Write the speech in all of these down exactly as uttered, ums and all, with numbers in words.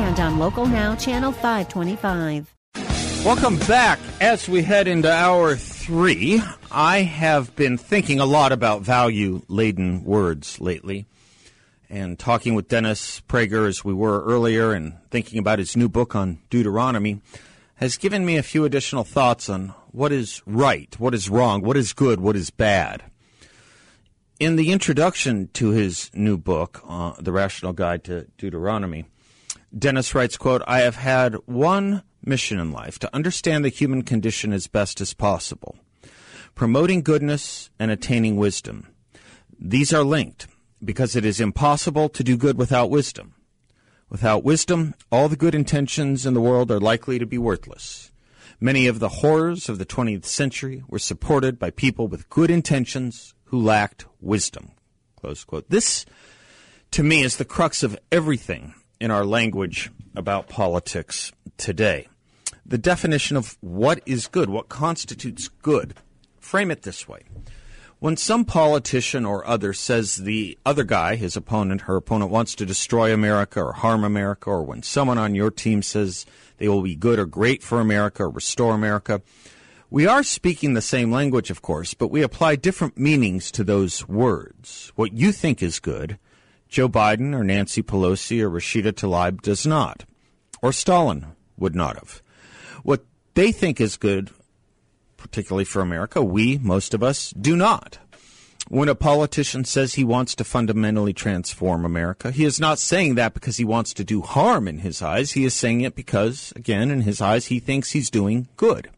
and on Local Now, Channel five twenty-five. Welcome back. As we head into hour three, I have been thinking a lot about value-laden words lately and talking with Dennis Prager, as we were earlier, and thinking about his new book on Deuteronomy, has given me a few additional thoughts on what is right, what is wrong, what is good, what is bad. In the introduction to his new book, uh, The Rational Guide to Deuteronomy, Dennis writes, quote, "I have had one mission in life, to understand the human condition as best as possible, promoting goodness and attaining wisdom. These are linked because it is impossible to do good without wisdom. Without wisdom, all the good intentions in the world are likely to be worthless. Many of the horrors of the twentieth century were supported by people with good intentions who lacked wisdom." Close quote. This, to me, is the crux of everything in our language about politics today. The definition of what is good, what constitutes good. Frame it this way. When some politician or other says the other guy, his opponent, her opponent, wants to destroy America or harm America, or when someone on your team says they will be good or great for America or restore America, we are speaking the same language, of course, but we apply different meanings to those words. What you think is good, Joe Biden or Nancy Pelosi or Rashida Tlaib does not, or Stalin would not have. What they think is good, particularly for America, we, most of us, do not. When a politician says he wants to fundamentally transform America, he is not saying that because he wants to do harm in his eyes. He is saying it because, again, in his eyes, he thinks he's doing good.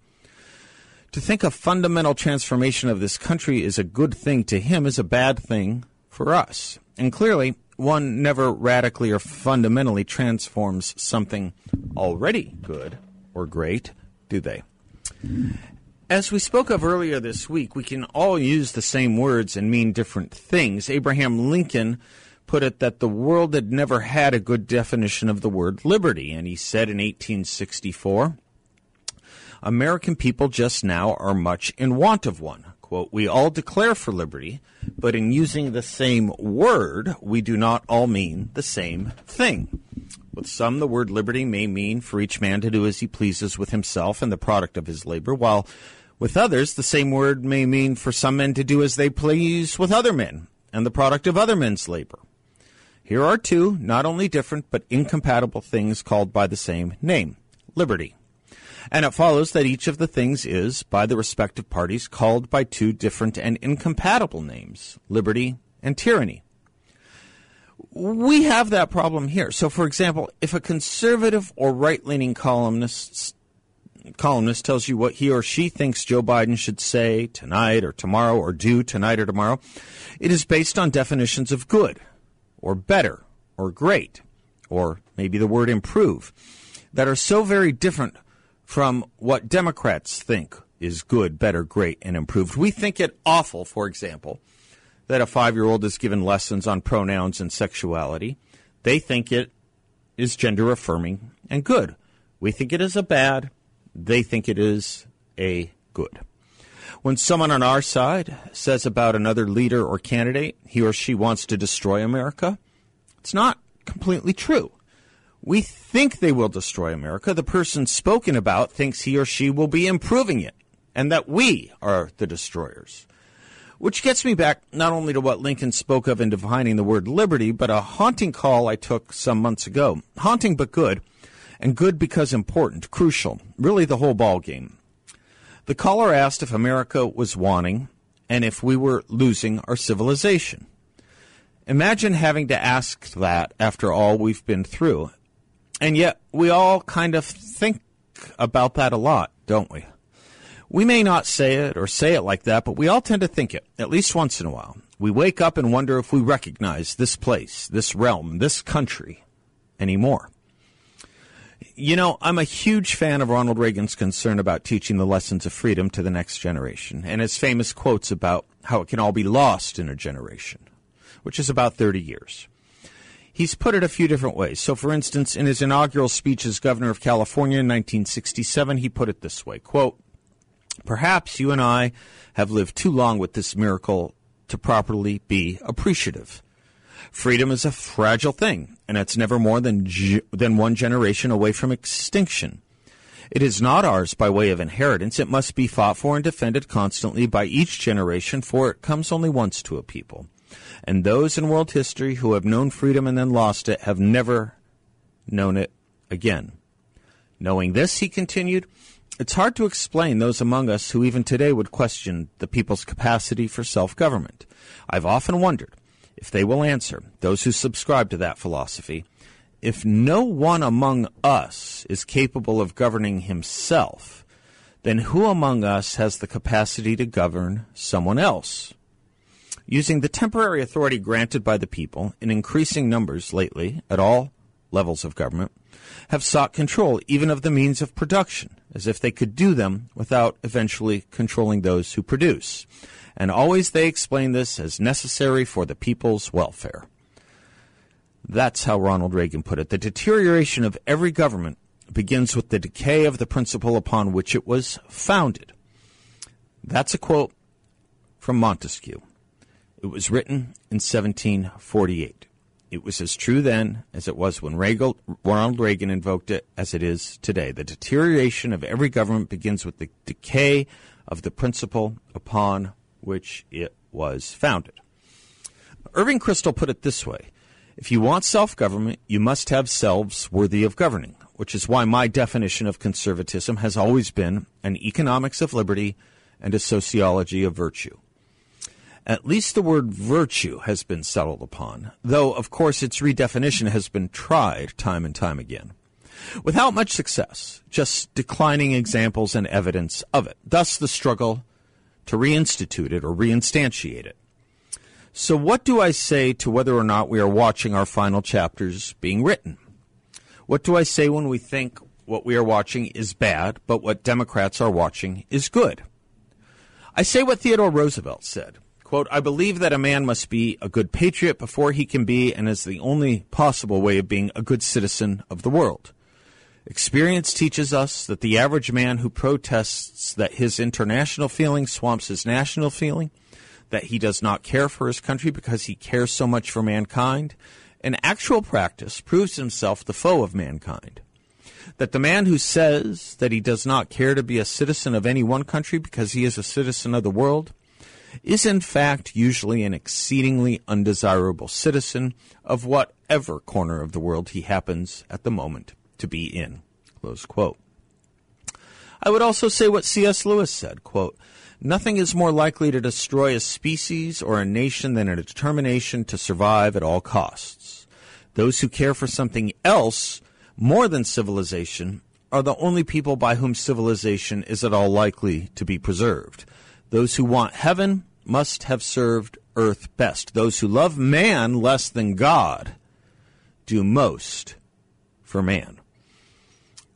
To think a fundamental transformation of this country is a good thing to him is a bad thing for us. And clearly, one never radically or fundamentally transforms something already good or great, do they? As we spoke of earlier this week, we can all use the same words and mean different things. Abraham Lincoln put it that the world had never had a good definition of the word liberty, and he said in eighteen sixty-four, "American people just now are much in want of one." Quote, "We all declare for liberty, but in using the same word, we do not all mean the same thing. With some, the word liberty may mean for each man to do as he pleases with himself and the product of his labor, while with others, the same word may mean for some men to do as they please with other men and the product of other men's labor. Here are two, not only different, but incompatible things called by the same name, liberty. And it follows that each of the things is, by the respective parties, called by two different and incompatible names, liberty and tyranny." We have that problem here. So, for example, if a conservative or right-leaning columnist, columnist tells you what he or she thinks Joe Biden should say tonight or tomorrow or do tonight or tomorrow, it is based on definitions of good or better or great or maybe the word improve that are so very different from what Democrats think is good, better, great, and improved. We think it awful, for example, that a five-year-old is given lessons on pronouns and sexuality. They think it is gender-affirming and good. We think it is a bad. They think it is a good. When someone on our side says about another leader or candidate, he or she wants to destroy America, it's not completely true. We think they will destroy America. The person spoken about thinks he or she will be improving it and that we are the destroyers. Which gets me back not only to what Lincoln spoke of in defining the word liberty, but a haunting call I took some months ago. Haunting but good, and good because important, crucial, really the whole ball game. The caller asked if America was wanting and if we were losing our civilization. Imagine having to ask that after all we've been through. And yet we all kind of think about that a lot, don't we? We may not say it or say it like that, but we all tend to think it, at least once in a while. We wake up and wonder if we recognize this place, this realm, this country anymore. You know, I'm a huge fan of Ronald Reagan's concern about teaching the lessons of freedom to the next generation, and his famous quotes about how it can all be lost in a generation, which is about thirty years. He's put it a few different ways. So, for instance, in his inaugural speech as governor of California in nineteen sixty-seven, he put it this way, quote, "Perhaps you and I have lived too long with this miracle to properly be appreciative. Freedom is a fragile thing, and it's never more than ge- than one generation away from extinction. It is not ours by way of inheritance. It must be fought for and defended constantly by each generation, for it comes only once to a people. And those in world history who have known freedom and then lost it have never known it again. Knowing this," he continued, "it's hard to explain those among us who even today would question the people's capacity for self-government. I've often wondered if they will answer, those who subscribe to that philosophy, if no one among us is capable of governing himself, then who among us has the capacity to govern someone else? Using the temporary authority granted by the people in increasing numbers lately at all levels of government, have sought control even of the means of production, as if they could do them without eventually controlling those who produce. And always they explain this as necessary for the people's welfare." That's how Ronald Reagan put it. The deterioration of every government begins with the decay of the principle upon which it was founded. That's a quote from Montesquieu. It was written in seventeen forty-eight. It was as true then as it was when Reagan, Ronald Reagan invoked it as it is today. The deterioration of every government begins with the decay of the principle upon which it was founded. Irving Kristol put it this way, "If you want self-government, you must have selves worthy of governing, which is why my definition of conservatism has always been an economics of liberty and a sociology of virtue." At least the word virtue has been settled upon, though, of course, its redefinition has been tried time and time again, without much success, just declining examples and evidence of it. Thus, the struggle to reinstitute it or reinstantiate it. So what do I say to whether or not we are watching our final chapters being written? What do I say when we think what we are watching is bad, but what Democrats are watching is good? I say what Theodore Roosevelt said. Quote, "I believe that a man must be a good patriot before he can be, and is the only possible way of being a good citizen of the world. Experience teaches us that the average man who protests that his international feeling swamps his national feeling, that he does not care for his country because he cares so much for mankind, in actual practice proves himself the foe of mankind. That the man who says that he does not care to be a citizen of any one country because he is a citizen of the world is in fact usually an exceedingly undesirable citizen of whatever corner of the world he happens at the moment to be in." Close quote. I would also say what C S Lewis said, quote, "Nothing is more likely to destroy a species or a nation than a determination to survive at all costs. Those who care for something else more than civilization are the only people by whom civilization is at all likely to be preserved. Those who want heaven must have served earth best. Those who love man less than God do most for man."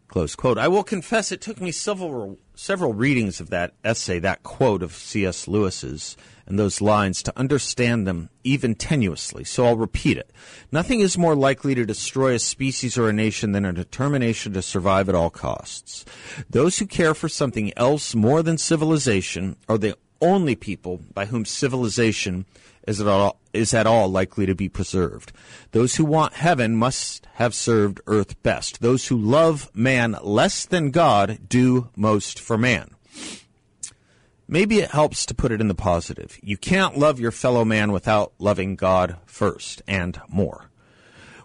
Close quote. I will confess it took me several several readings of that essay, that quote of C S Lewis's and those lines, to understand them even tenuously. So I'll repeat it. Nothing is more likely to destroy a species or a nation than a determination to survive at all costs. Those who care for something else more than civilization are the only people by whom civilization is at all, is at all likely to be preserved. Those who want heaven must have served earth best. Those who love man less than God do most for man. Maybe it helps to put it in the positive. You can't love your fellow man without loving God first and more.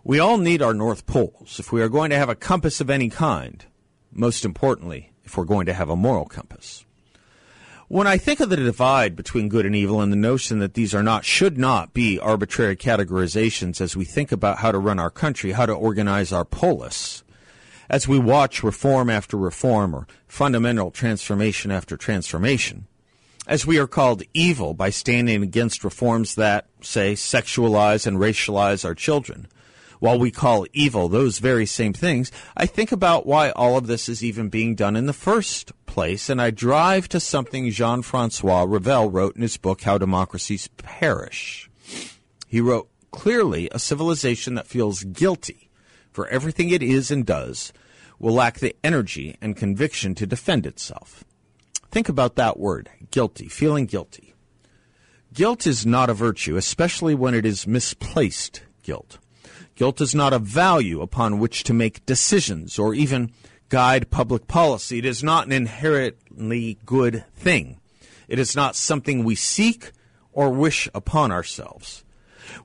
We all need our North Poles if we are going to have a compass of any kind, most importantly, if we're going to have a moral compass. When I think of the divide between good and evil and the notion that these are not, should not be arbitrary categorizations as we think about how to run our country, how to organize our polis, as we watch reform after reform or fundamental transformation after transformation, as we are called evil by standing against reforms that, say, sexualize and racialize our children, while we call evil those very same things, I think about why all of this is even being done in the first place, and I drive to something Jean-Francois Revel wrote in his book, How Democracies Perish. He wrote, "Clearly, a civilization that feels guilty for everything it is and does will lack the energy and conviction to defend itself." Think about that word, guilty, feeling guilty. Guilt is not a virtue, especially when it is misplaced guilt. Guilt is not a value upon which to make decisions or even guide public policy. It is not an inherently good thing. It is not something we seek or wish upon ourselves,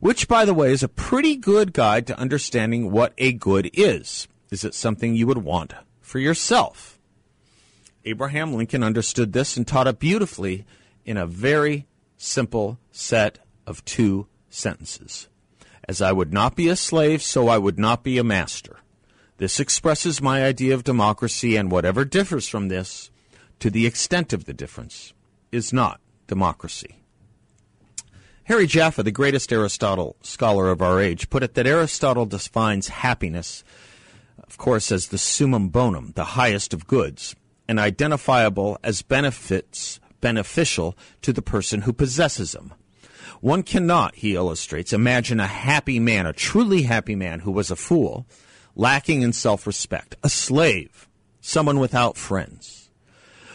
which, by the way, is a pretty good guide to understanding what a good is. Is it something you would want for yourself? Abraham Lincoln understood this and taught it beautifully in a very simple set of two sentences. "As I would not be a slave, so I would not be a master. This expresses my idea of democracy, and whatever differs from this, to the extent of the difference, is not democracy." Harry Jaffa, the greatest Aristotle scholar of our age, put it that Aristotle defines happiness, of course, as the summum bonum, the highest of goods, and identifiable as benefits beneficial to the person who possesses them. One cannot, he illustrates, imagine a happy man, a truly happy man who was a fool, lacking in self-respect, a slave, someone without friends.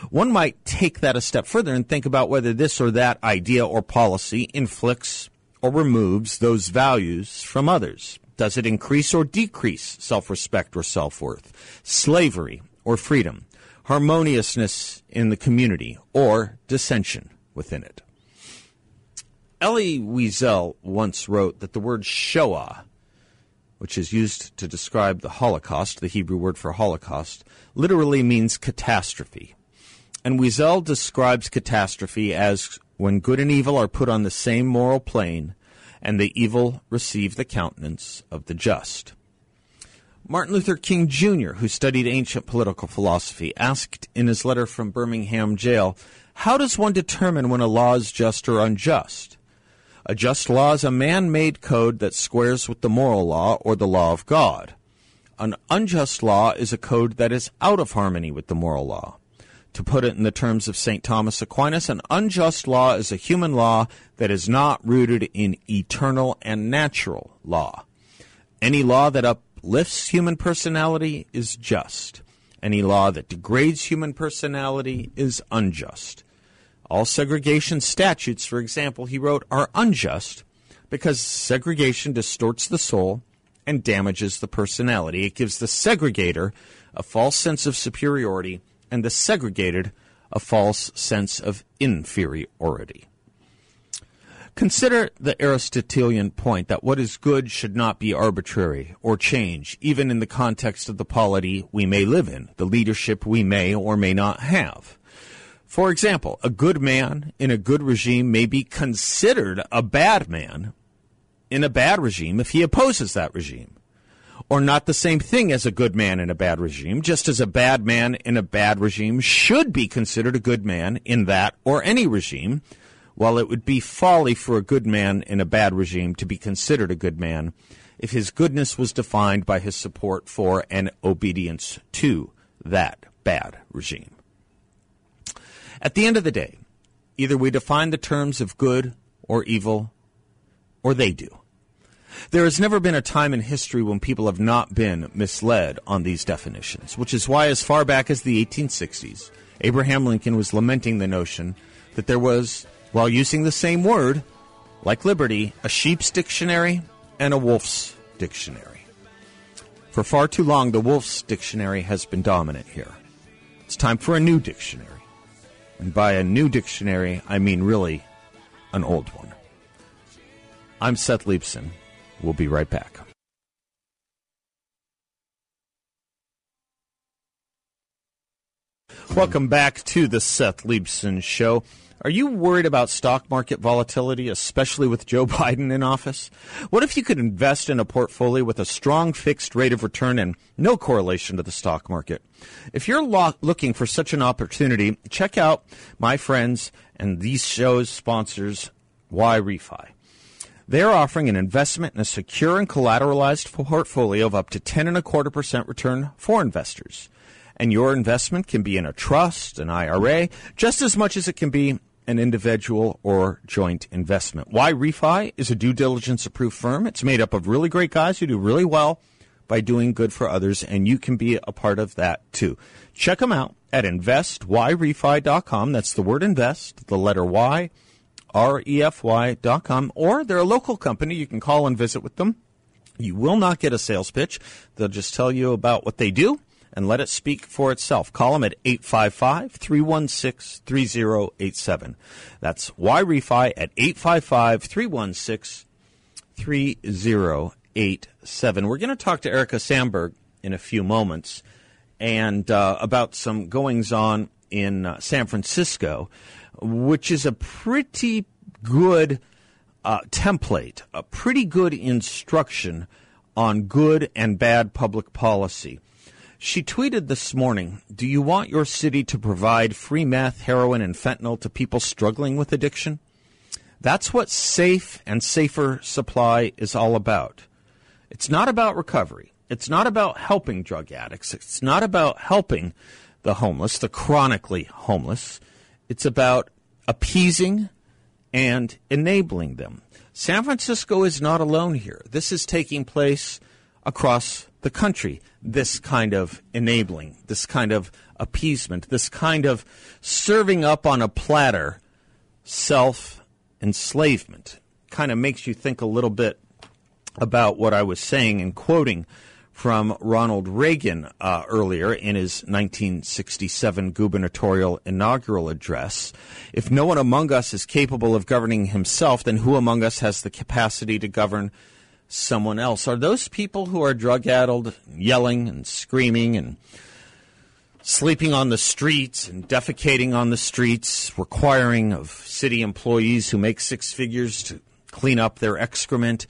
One might take that a step further and think about whether this or that idea or policy inflicts or removes those values from others. Does it increase or decrease self-respect or self-worth, slavery or freedom, harmoniousness in the community, or dissension within it? Elie Wiesel once wrote that the word Shoah, which is used to describe the Holocaust, the Hebrew word for Holocaust, literally means catastrophe. And Wiesel describes catastrophe as when good and evil are put on the same moral plane and the evil receive the countenance of the just. Martin Luther King Junior, who studied ancient political philosophy, asked in his letter from Birmingham jail, "How does one determine when a law is just or unjust? A just law is a man-made code that squares with the moral law or the law of God. An unjust law is a code that is out of harmony with the moral law. To put it in the terms of Saint Thomas Aquinas, an unjust law is a human law that is not rooted in eternal and natural law. Any law that up lifts human personality is just. Any law that degrades human personality is unjust. All segregation statutes, for example," he wrote, "are unjust because segregation distorts the soul and damages the personality. It gives the segregator a false sense of superiority and the segregated a false sense of inferiority." Consider the Aristotelian point that what is good should not be arbitrary or change, even in the context of the polity we may live in, the leadership we may or may not have. For example, a good man in a good regime may be considered a bad man in a bad regime if he opposes that regime, or not the same thing as a good man in a bad regime, just as a bad man in a bad regime should be considered a good man in that or any regime, while it would be folly for a good man in a bad regime to be considered a good man if his goodness was defined by his support for and obedience to that bad regime. At the end of the day, either we define the terms of good or evil, or they do. There has never been a time in history when people have not been misled on these definitions, which is why as far back as the eighteen sixties, Abraham Lincoln was lamenting the notion that there was, while using the same word, like liberty, a sheep's dictionary and a wolf's dictionary. For far too long, the wolf's dictionary has been dominant here. It's time for a new dictionary. And by a new dictionary, I mean really an old one. I'm Seth Leibsohn. We'll be right back. Welcome back to the Seth Leibsohn Show. Are you worried about stock market volatility, especially with Joe Biden in office? What if you could invest in a portfolio with a strong fixed rate of return and no correlation to the stock market? If you're lo- looking for such an opportunity, check out my friends and these show's sponsors, Why Refi. They're offering an investment in a secure and collateralized portfolio of up to ten and a quarter percent return for investors. And your investment can be in a trust, an I R A, just as much as it can be an individual or joint investment. Why Refi is a due diligence approved firm. It's made up of really great guys who do really well by doing good for others, and you can be a part of that too. Check them out at invest y refi dot com. That's the word invest, the letter Y, R E F Y dot com. Or they're a local company. You can call and visit with them. You will not get a sales pitch. They'll just tell you about what they do and let it speak for itself. Call them at eight five five, three one six, three zero eight seven. That's Y R E F I at eight five five, three one six, three zero eight seven. We're going to talk to Erica Sandberg in a few moments and uh, about some goings-on in uh, San Francisco, which is a pretty good uh, template, a pretty good instruction on good and bad public policy. She tweeted this morning, do you want your city to provide free meth, heroin, and fentanyl to people struggling with addiction? That's what safe and safer supply is all about. It's not about recovery. It's not about helping drug addicts. It's not about helping the homeless, the chronically homeless. It's about appeasing and enabling them. San Francisco is not alone here. This is taking place across the country, this kind of enabling, this kind of appeasement, this kind of serving up on a platter, self-enslavement. Kind of makes you think a little bit about what I was saying and quoting from Ronald Reagan uh, earlier in his nineteen sixty-seven gubernatorial inaugural address. If no one among us is capable of governing himself, then who among us has the capacity to govern someone else? Are those people who are drug-addled, yelling and screaming and sleeping on the streets and defecating on the streets, requiring of city employees who make six figures to clean up their excrement?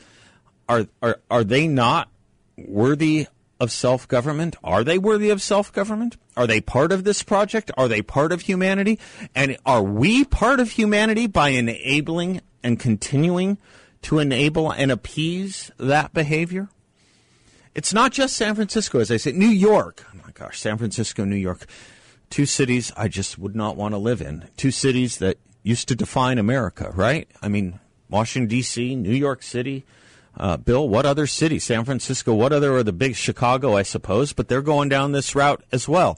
Are are are they not worthy of self-government? Are they worthy of self-government? Are they part of this project? Are they part of humanity? And are we part of humanity by enabling and continuing to enable and appease that behavior? It's not just San Francisco, as I say. New York. Oh, my gosh, San Francisco, New York. Two cities I just would not want to live in. Two cities that used to define America, right? I mean, Washington, D C, New York City. Uh, Bill, what other city? San Francisco, what other are the big? Chicago, I suppose, but they're going down this route as well.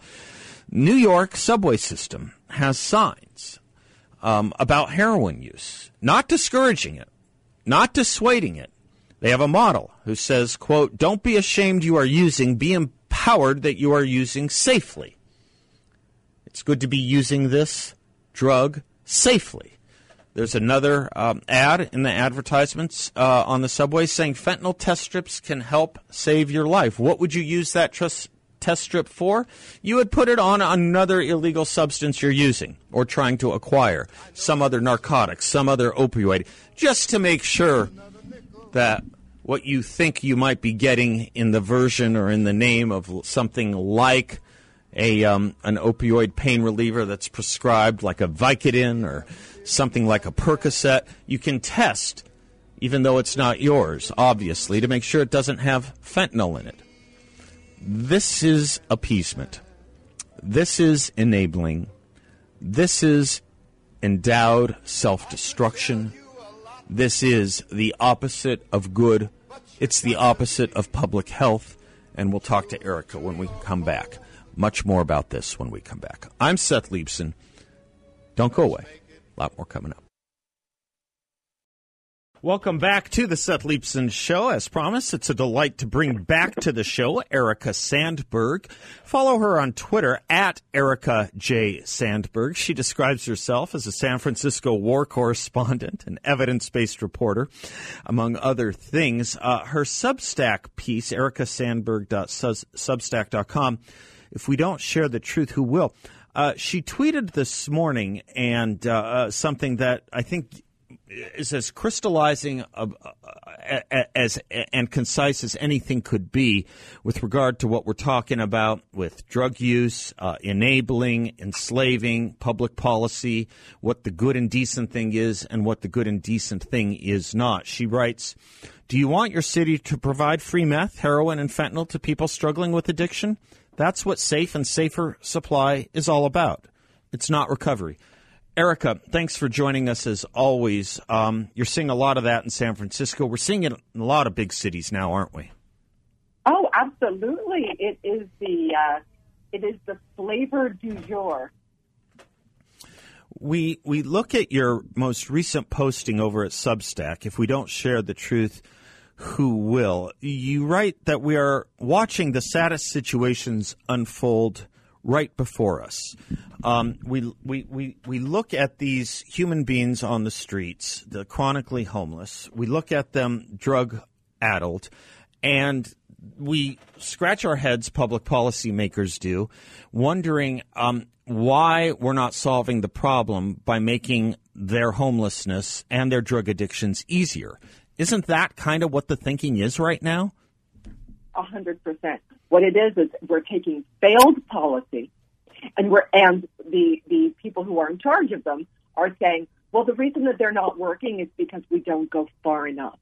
New York subway system has signs um, about heroin use, not discouraging it, not dissuading it. They have a model who says, quote, don't be ashamed you are using, be empowered that you are using safely. It's good to be using this drug safely. There's another um, ad in the advertisements uh, on the subway saying fentanyl test strips can help save your life. What would you use that test strip for? You would put it on another illegal substance you're using or trying to acquire, some other narcotic, some other opioid, just to make sure that what you think you might be getting in the version or in the name of something like a um, an opioid pain reliever that's prescribed, like a Vicodin or something like a Percocet, you can test, even though it's not yours, obviously, to make sure it doesn't have fentanyl in it. This is appeasement. This is enabling. This is endowed self-destruction. This is the opposite of good. It's the opposite of public health. And we'll talk to Erica when we come back. Much more about this when we come back. I'm Seth Leibsohn. Don't go away. A lot more coming up. Welcome back to the Seth Leibsohn Show. As promised, it's a delight to bring back to the show Erica Sandberg. Follow her on Twitter at Erica J. Sandberg. She describes herself as a San Francisco war correspondent, an evidence-based reporter, among other things. Uh, her Substack piece, erica sandberg dot substack dot com, if we don't share the truth, who will? Uh, she tweeted this morning and uh, something that I think is as crystallizing uh, as, as and concise as anything could be with regard to what we're talking about with drug use, uh, enabling, enslaving, public policy, what the good and decent thing is and what the good and decent thing is not. She writes, do you want your city to provide free meth, heroin, and fentanyl to people struggling with addiction? That's what safe and safer supply is all about. It's not recovery. Erica, thanks for joining us as always. Um, you're seeing a lot of that in San Francisco. We're seeing it in a lot of big cities now, aren't we? Oh, absolutely. It is the uh, it is the flavor du jour. We we look at your most recent posting over at Substack. If we don't share the truth, who will? You write that we are watching the saddest situations unfold right before us. Um, we, we, we, we look at these human beings on the streets, the chronically homeless. We look at them drug-addled, and we scratch our heads, public policymakers do, wondering um, why we're not solving the problem by making their homelessness and their drug addictions easier. Isn't that kind of what the thinking is right now? A hundred percent. What it is is we're taking failed policy, and we're and the the people who are in charge of them are saying, well, the reason that they're not working is because we don't go far enough.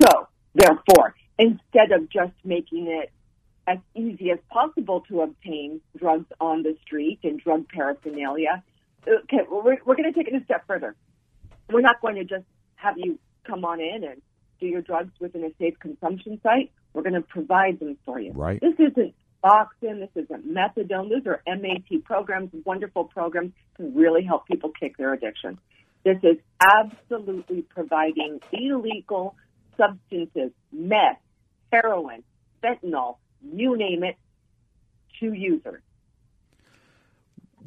So, therefore, instead of just making it as easy as possible to obtain drugs on the street and drug paraphernalia, okay, well, we're, we're going to take it a step further. We're not going to just have you come on in and do your drugs within a safe consumption site. We're going to provide them for you. Right. This isn't Boxin. This isn't methadone. These are M A T programs, wonderful programs to really help people kick their addiction. This is absolutely providing illegal substances, meth, heroin, fentanyl, you name it, to users.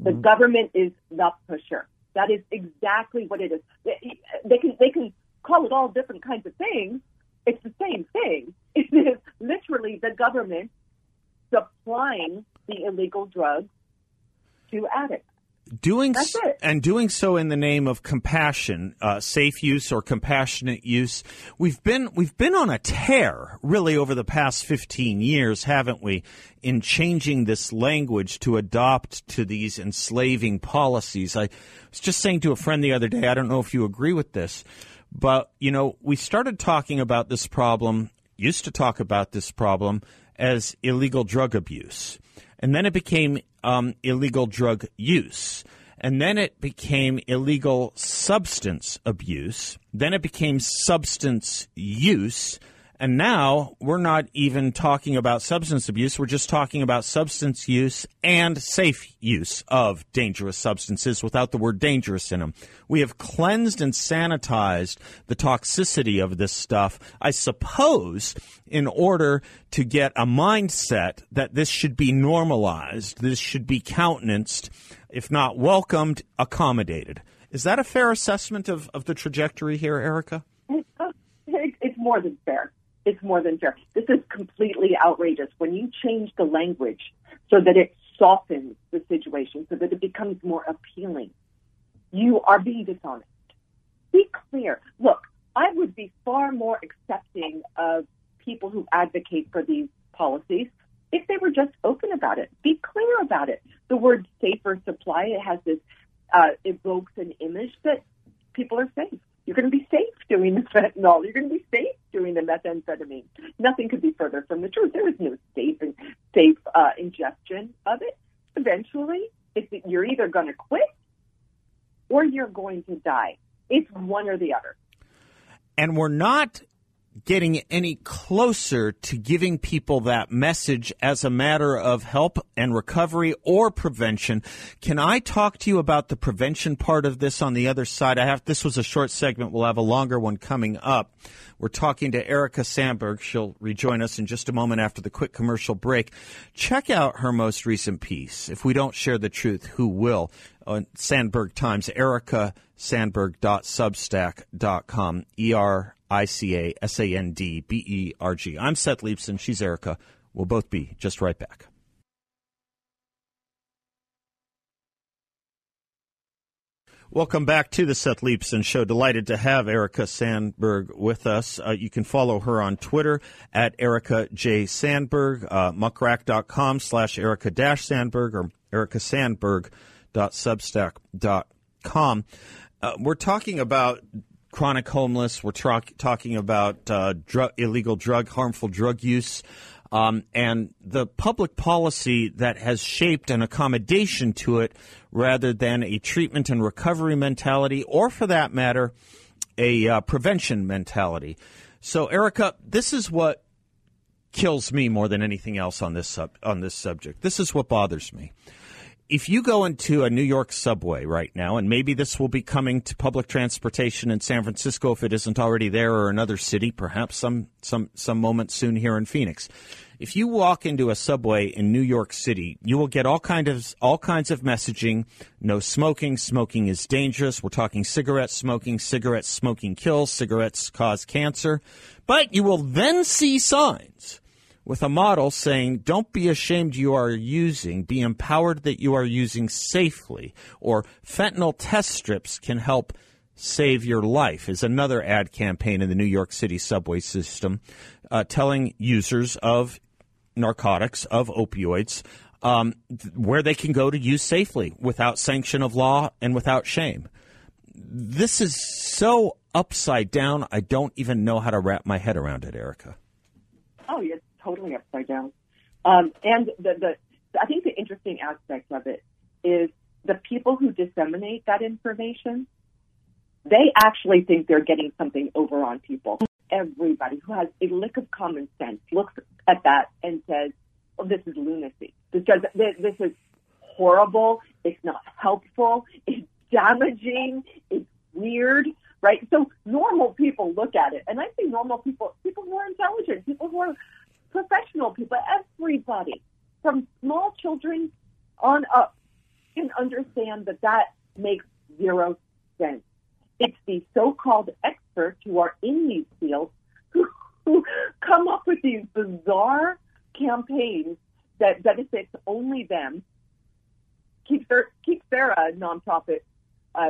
The mm. government is the pusher. That is exactly what it is. They, they can they can call it all different kinds of things. It's the same thing. It is literally the government supplying the illegal drugs to addicts. Doing That's it. And doing so in the name of compassion, uh, safe use or compassionate use. We've been we've been on a tear really over the past fifteen years, haven't we, in changing this language to adopt to these enslaving policies. I was just saying to a friend the other day, I don't know if you agree with this, but, you know, we started talking about this problem, used to talk about this problem as illegal drug abuse. And then it became um, illegal drug use. And then it became illegal substance abuse. Then it became substance use. And now we're not even talking about substance abuse. We're just talking about substance use and safe use of dangerous substances without the word dangerous in them. We have cleansed and sanitized the toxicity of this stuff, I suppose, in order to get a mindset that this should be normalized, this should be countenanced, if not welcomed, accommodated. Is that a fair assessment of, of the trajectory here, Erica? It's more than fair. It's more than fair. This is completely outrageous. When you change the language so that it softens the situation, so that it becomes more appealing, you are being dishonest. Be clear. Look, I would be far more accepting of people who advocate for these policies if they were just open about it. Be clear about it. The word safer supply, it has this, uh, evokes an image that people are safe. You're going to be safe doing the fentanyl. You're going to be safe doing the methamphetamine. Nothing could be further from the truth. There is no safe and safe uh, ingestion of it. Eventually, it's, you're either going to quit or you're going to die. It's one or the other. And we're not getting any closer to giving people that message as a matter of help and recovery or prevention. Can I talk to you about the prevention part of this on the other side? I have this was a short segment. We'll have a longer one coming up. We're talking to Erica Sandberg. She'll rejoin us in just a moment after the quick commercial break. Check out her most recent piece, If We Don't Share the Truth, Who Will? On Sandberg Times, erica sandberg dot substack dot com, E R I C A S A N D B E R G. I'm Seth Leibsohn. She's Erica. We'll both be just right back. Welcome back to the Seth Leibsohn Show. Delighted to have Erica Sandberg with us. Uh, you can follow her on Twitter at Erica J. Sandberg, uh, muckrack.com slash Erica dash Sandberg, or ericasandberg.substack dot com. Uh, we're talking about chronic homeless. We're tra- talking about uh, drug, illegal drug, harmful drug use, um, and the public policy that has shaped an accommodation to it rather than a treatment and recovery mentality, or for that matter, a uh, prevention mentality. So, Erica, this is what kills me more than anything else on this sub- on this subject. This is what bothers me. If you go into a New York subway right now, and maybe this will be coming to public transportation in San Francisco if it isn't already there, or another city, perhaps some some some moment soon here in Phoenix. If you walk into a subway in New York City, you will get all kind of all kinds of messaging. No smoking. Smoking is dangerous. We're talking cigarette smoking. Cigarette smoking kills. Cigarettes cause cancer. But you will then see signs with a model saying, don't be ashamed you are using, be empowered that you are using safely, or fentanyl test strips can help save your life, is another ad campaign in the New York City subway system, uh, telling users of narcotics, of opioids, um, th- where they can go to use safely without sanction of law and without shame. This is so upside down, I don't even know how to wrap my head around it, Erica. Oh, yes. Totally upside down. Um, and the, the I think the interesting aspect of it is the people who disseminate that information, they actually think they're getting something over on people. Everybody who has a lick of common sense looks at that and says, oh, this is lunacy. This, does, this is horrible. It's not helpful. It's damaging. It's weird. Right? So normal people look at it. And I say normal people, people who are intelligent, people who are professional people, everybody, from small children on up, can understand that that makes zero sense. It's the so-called experts who are in these fields who, who come up with these bizarre campaigns that benefits only them, keeps their, keeps their uh, nonprofit uh,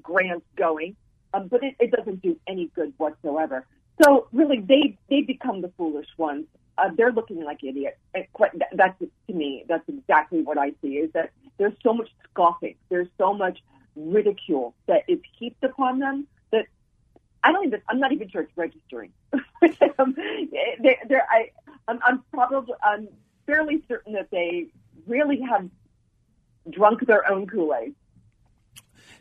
grants going, um, but it, it doesn't do any good whatsoever. So really, they, they become the foolish ones. Uh, they're looking like idiots. That's, to me, that's exactly what I see, is that there's so much scoffing. There's so much ridicule that is heaped upon them that I don't even, I'm not even sure it's registering. um, they're, they're, I, I'm, I'm probably, I'm fairly certain that they really have drunk their own Kool-Aid.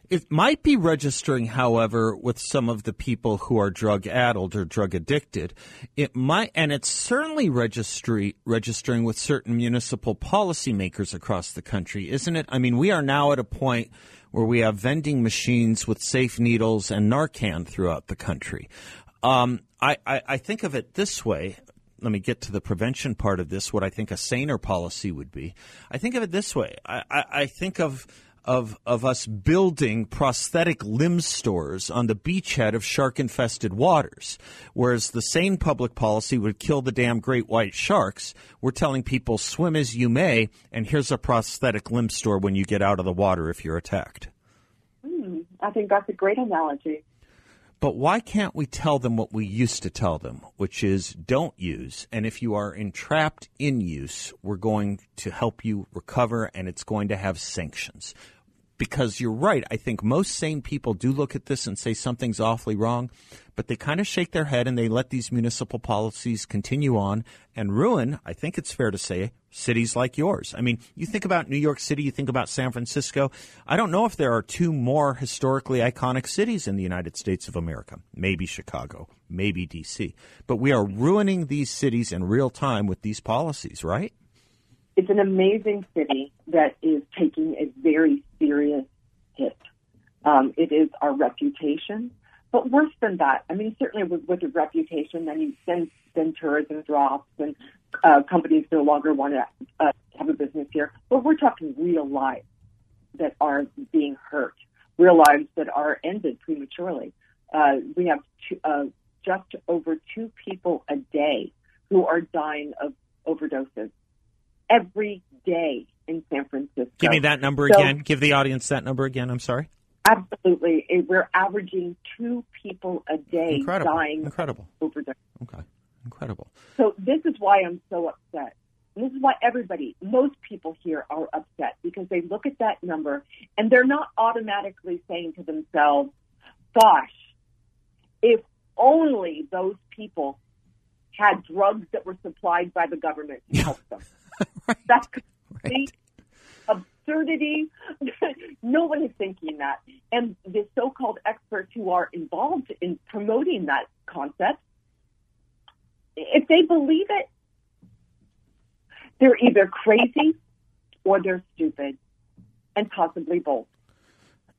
It might be registering, however, with some of the people who are drug-addled or drug-addicted. It might, and it's certainly registry, registering with certain municipal policymakers across the country, isn't it? I mean, we are now at a point where we have vending machines with safe needles and Narcan throughout the country. Um, I, I, I think of it this way. Let me get to the prevention part of this, what I think a saner policy would be. I think of it this way. I, I, I think of... Of, of us building prosthetic limb stores on the beachhead of shark-infested waters, whereas the sane public policy would kill the damn great white sharks. We're telling people, swim as you may, and here's a prosthetic limb store when you get out of the water if you're attacked. Mm, I think that's a great analogy. But why can't we tell them what we used to tell them, which is don't use? And if you are entrapped in use, we're going to help you recover, and it's going to have sanctions. Because you're right. I think most sane people do look at this and say something's awfully wrong, but they kind of shake their head and they let these municipal policies continue on and ruin, I think it's fair to say, cities like yours. I mean, you think about New York City, you think about San Francisco. I don't know if there are two more historically iconic cities in the United States of America, maybe Chicago, maybe D C, but we are ruining these cities in real time with these policies, right? It's an amazing city that is taking a very serious hit. Um, it is our reputation, but worse than that. I mean, certainly with, with the reputation, then you then, then tourism drops, and uh, companies no longer want to uh, have a business here. But we're talking real lives that are being hurt, real lives that are ended prematurely. Uh, we have two, uh, just over two people a day who are dying of overdoses. Every day in San Francisco. Give me that number so, again. Give the audience that number again. I'm sorry. Absolutely. We're averaging two people a day Incredible. dying Incredible. overdose. Okay. Incredible. So this is why I'm so upset. This is why everybody, most people here are upset, because they look at that number and they're not automatically saying to themselves, gosh, if only those people had drugs that were supplied by the government to help them. Right. That's complete right. absurdity. No one is thinking that. And the so-called experts who are involved in promoting that concept, if they believe it, they're either crazy or they're stupid, and possibly both.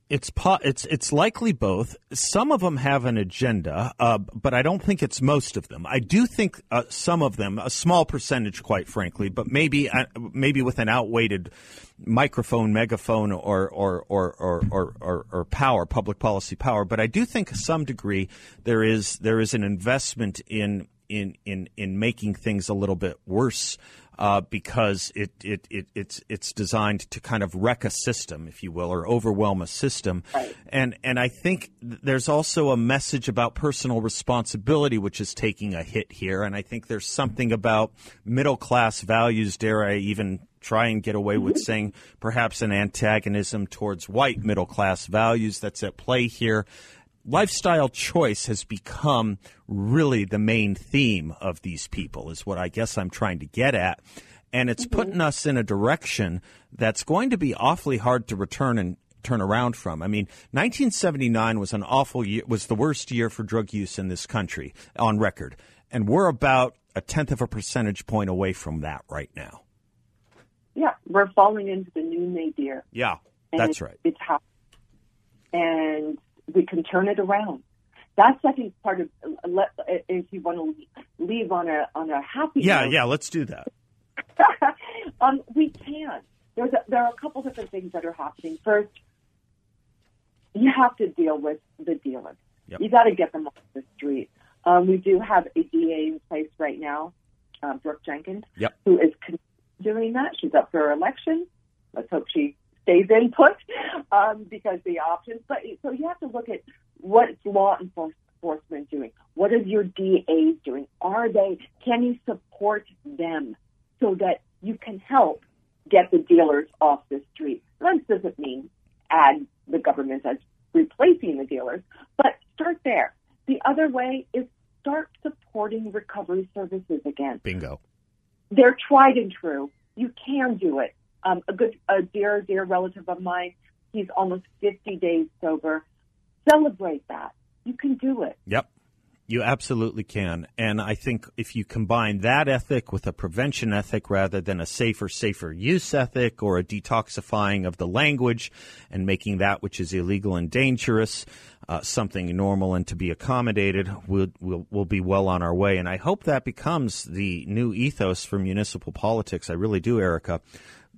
It's po- it's it's likely both. Some of them have an agenda, uh, but I don't think it's most of them. I do think uh, some of them, a small percentage, quite frankly, but maybe uh, maybe with an outweighted microphone, megaphone, or or or, or or or or power, public policy power. But I do think, to some degree, there is there is an investment in in in in making things a little bit worse. Uh, because it, it, it it's it's designed to kind of wreck a system, if you will, or overwhelm a system. Right. And and I think th- there's also a message about personal responsibility, which is taking a hit here. And I think there's something about middle class values, dare I even try and get away with saying perhaps an antagonism towards white middle class values that's at play here. Lifestyle choice has become really the main theme of these people, is what I guess I'm trying to get at. And it's mm-hmm. putting us in a direction that's going to be awfully hard to return and turn around from. I mean, nineteen seventy-nine was an awful year, was the worst year for drug use in this country on record. And we're about a tenth of a percentage point away from that right now. Yeah, we're falling into the noonday deer. Yeah, and that's it's, right. It's hot. And we can turn it around. That's, I think, part of, if you want to leave on a on a happy yeah, note. Yeah, yeah, let's do that. um, we can. There's a, there are a couple different things that are happening. First, you have to deal with the dealers. Yep. You got to get them off the street. Um, we do have a D A in place right now, uh, Brooke Jenkins, yep. who is doing that. She's up for election. Let's hope she stays in put, um, because the options. But so you have to look at what's law enforcement doing. What is your D A's doing? Are they? Can you support them so that you can help get the dealers off the street? This doesn't mean add the government as replacing the dealers, but start there. The other way is start supporting recovery services again. Bingo. They're tried and true. You can do it. Um, a good, a dear, dear relative of mine, he's almost fifty days sober. Celebrate that. You can do it. Yep. You absolutely can. And I think if you combine that ethic with a prevention ethic rather than a safer, safer use ethic, or a detoxifying of the language and making that which is illegal and dangerous uh, something normal and to be accommodated, we'll, we'll, we'll be well on our way. And I hope that becomes the new ethos for municipal politics. I really do, Erica.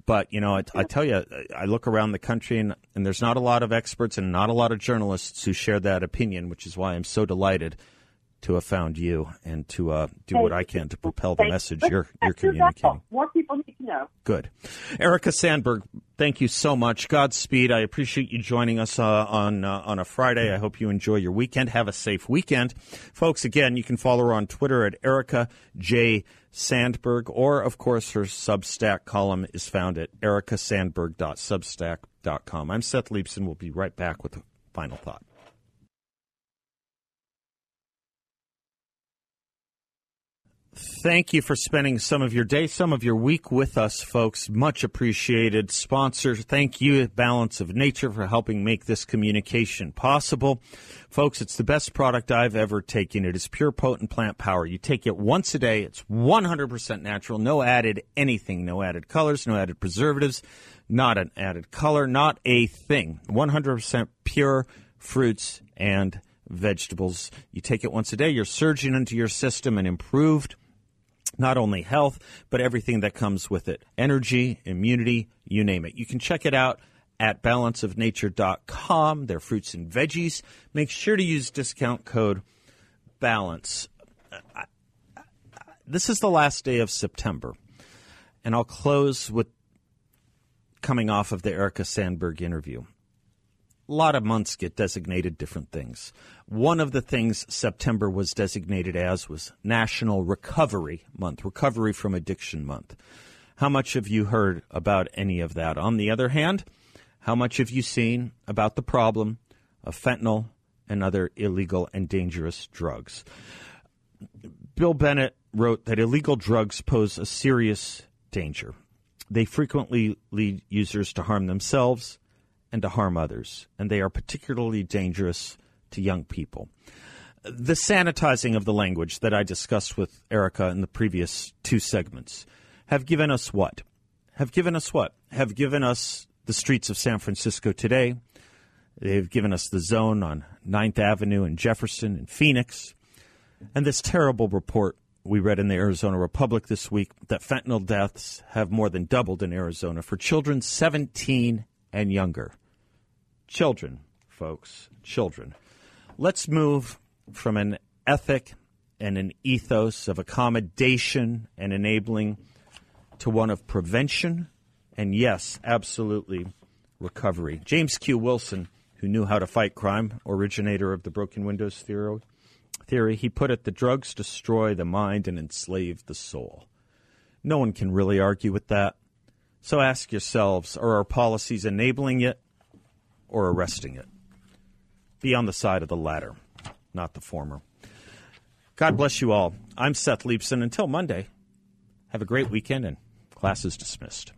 But, you know, I, I tell you, I look around the country and, and there's not a lot of experts and not a lot of journalists who share that opinion, which is why I'm so delighted to have found you and to uh, do what I can to propel the message you're, you're communicating. More people need to know. Good. Erica Sandberg, thank you so much. Godspeed. I appreciate you joining us uh, on uh, on a Friday. I hope you enjoy your weekend. Have a safe weekend. Folks, again, you can follow her on Twitter at Erica J. Sandberg, or, of course, her Substack column is found at erica sandberg dot substack dot com. I'm Seth Leibsohn. We'll be right back with a final thought. Thank you for spending some of your day, some of your week with us, folks. Much appreciated. Sponsor, thank you, Balance of Nature, for helping make this communication possible. Folks, it's the best product I've ever taken. It is pure, potent plant power. You take it once a day. It's one hundred percent natural, no added anything, no added colors, no added preservatives, not an added color, not a thing. one hundred percent pure fruits and vegetables. You take it once a day. You're surging into your system and improved not only health, but everything that comes with it. Energy, immunity, you name it. You can check it out at balance of nature dot com. Their fruits and veggies. Make sure to use discount code BALANCE. This is the last day of September, and I'll close with coming off of the Erica Sandberg interview. a lot of months get designated different things. One of the things September was designated as was National Recovery Month, Recovery from Addiction Month. How much have you heard about any of that? On the other hand, how much have you seen about the problem of fentanyl and other illegal and dangerous drugs? Bill Bennett wrote that illegal drugs pose a serious danger. They frequently lead users to harm themselves and to harm others, and they are particularly dangerous to young people. The sanitizing of the language that I discussed with Erica in the previous two segments have given us what? Have given us what? Have given us the streets of San Francisco today. They've given us the zone on ninth avenue and Jefferson and Phoenix. And this terrible report we read in the Arizona Republic this week that fentanyl deaths have more than doubled in Arizona for children seventeen and younger. Children, folks, children. Let's move from an ethic and an ethos of accommodation and enabling to one of prevention and, yes, absolutely recovery. James Q. Wilson, who knew how to fight crime, originator of the broken windows theory, theory, he put it, the drugs destroy the mind and enslave the soul. No one can really argue with that. So ask yourselves, are our policies enabling it or arresting it? Be on the side of the latter, not the former. God bless you all. I'm Seth Leibsohn. Until Monday, have a great weekend, and class is dismissed.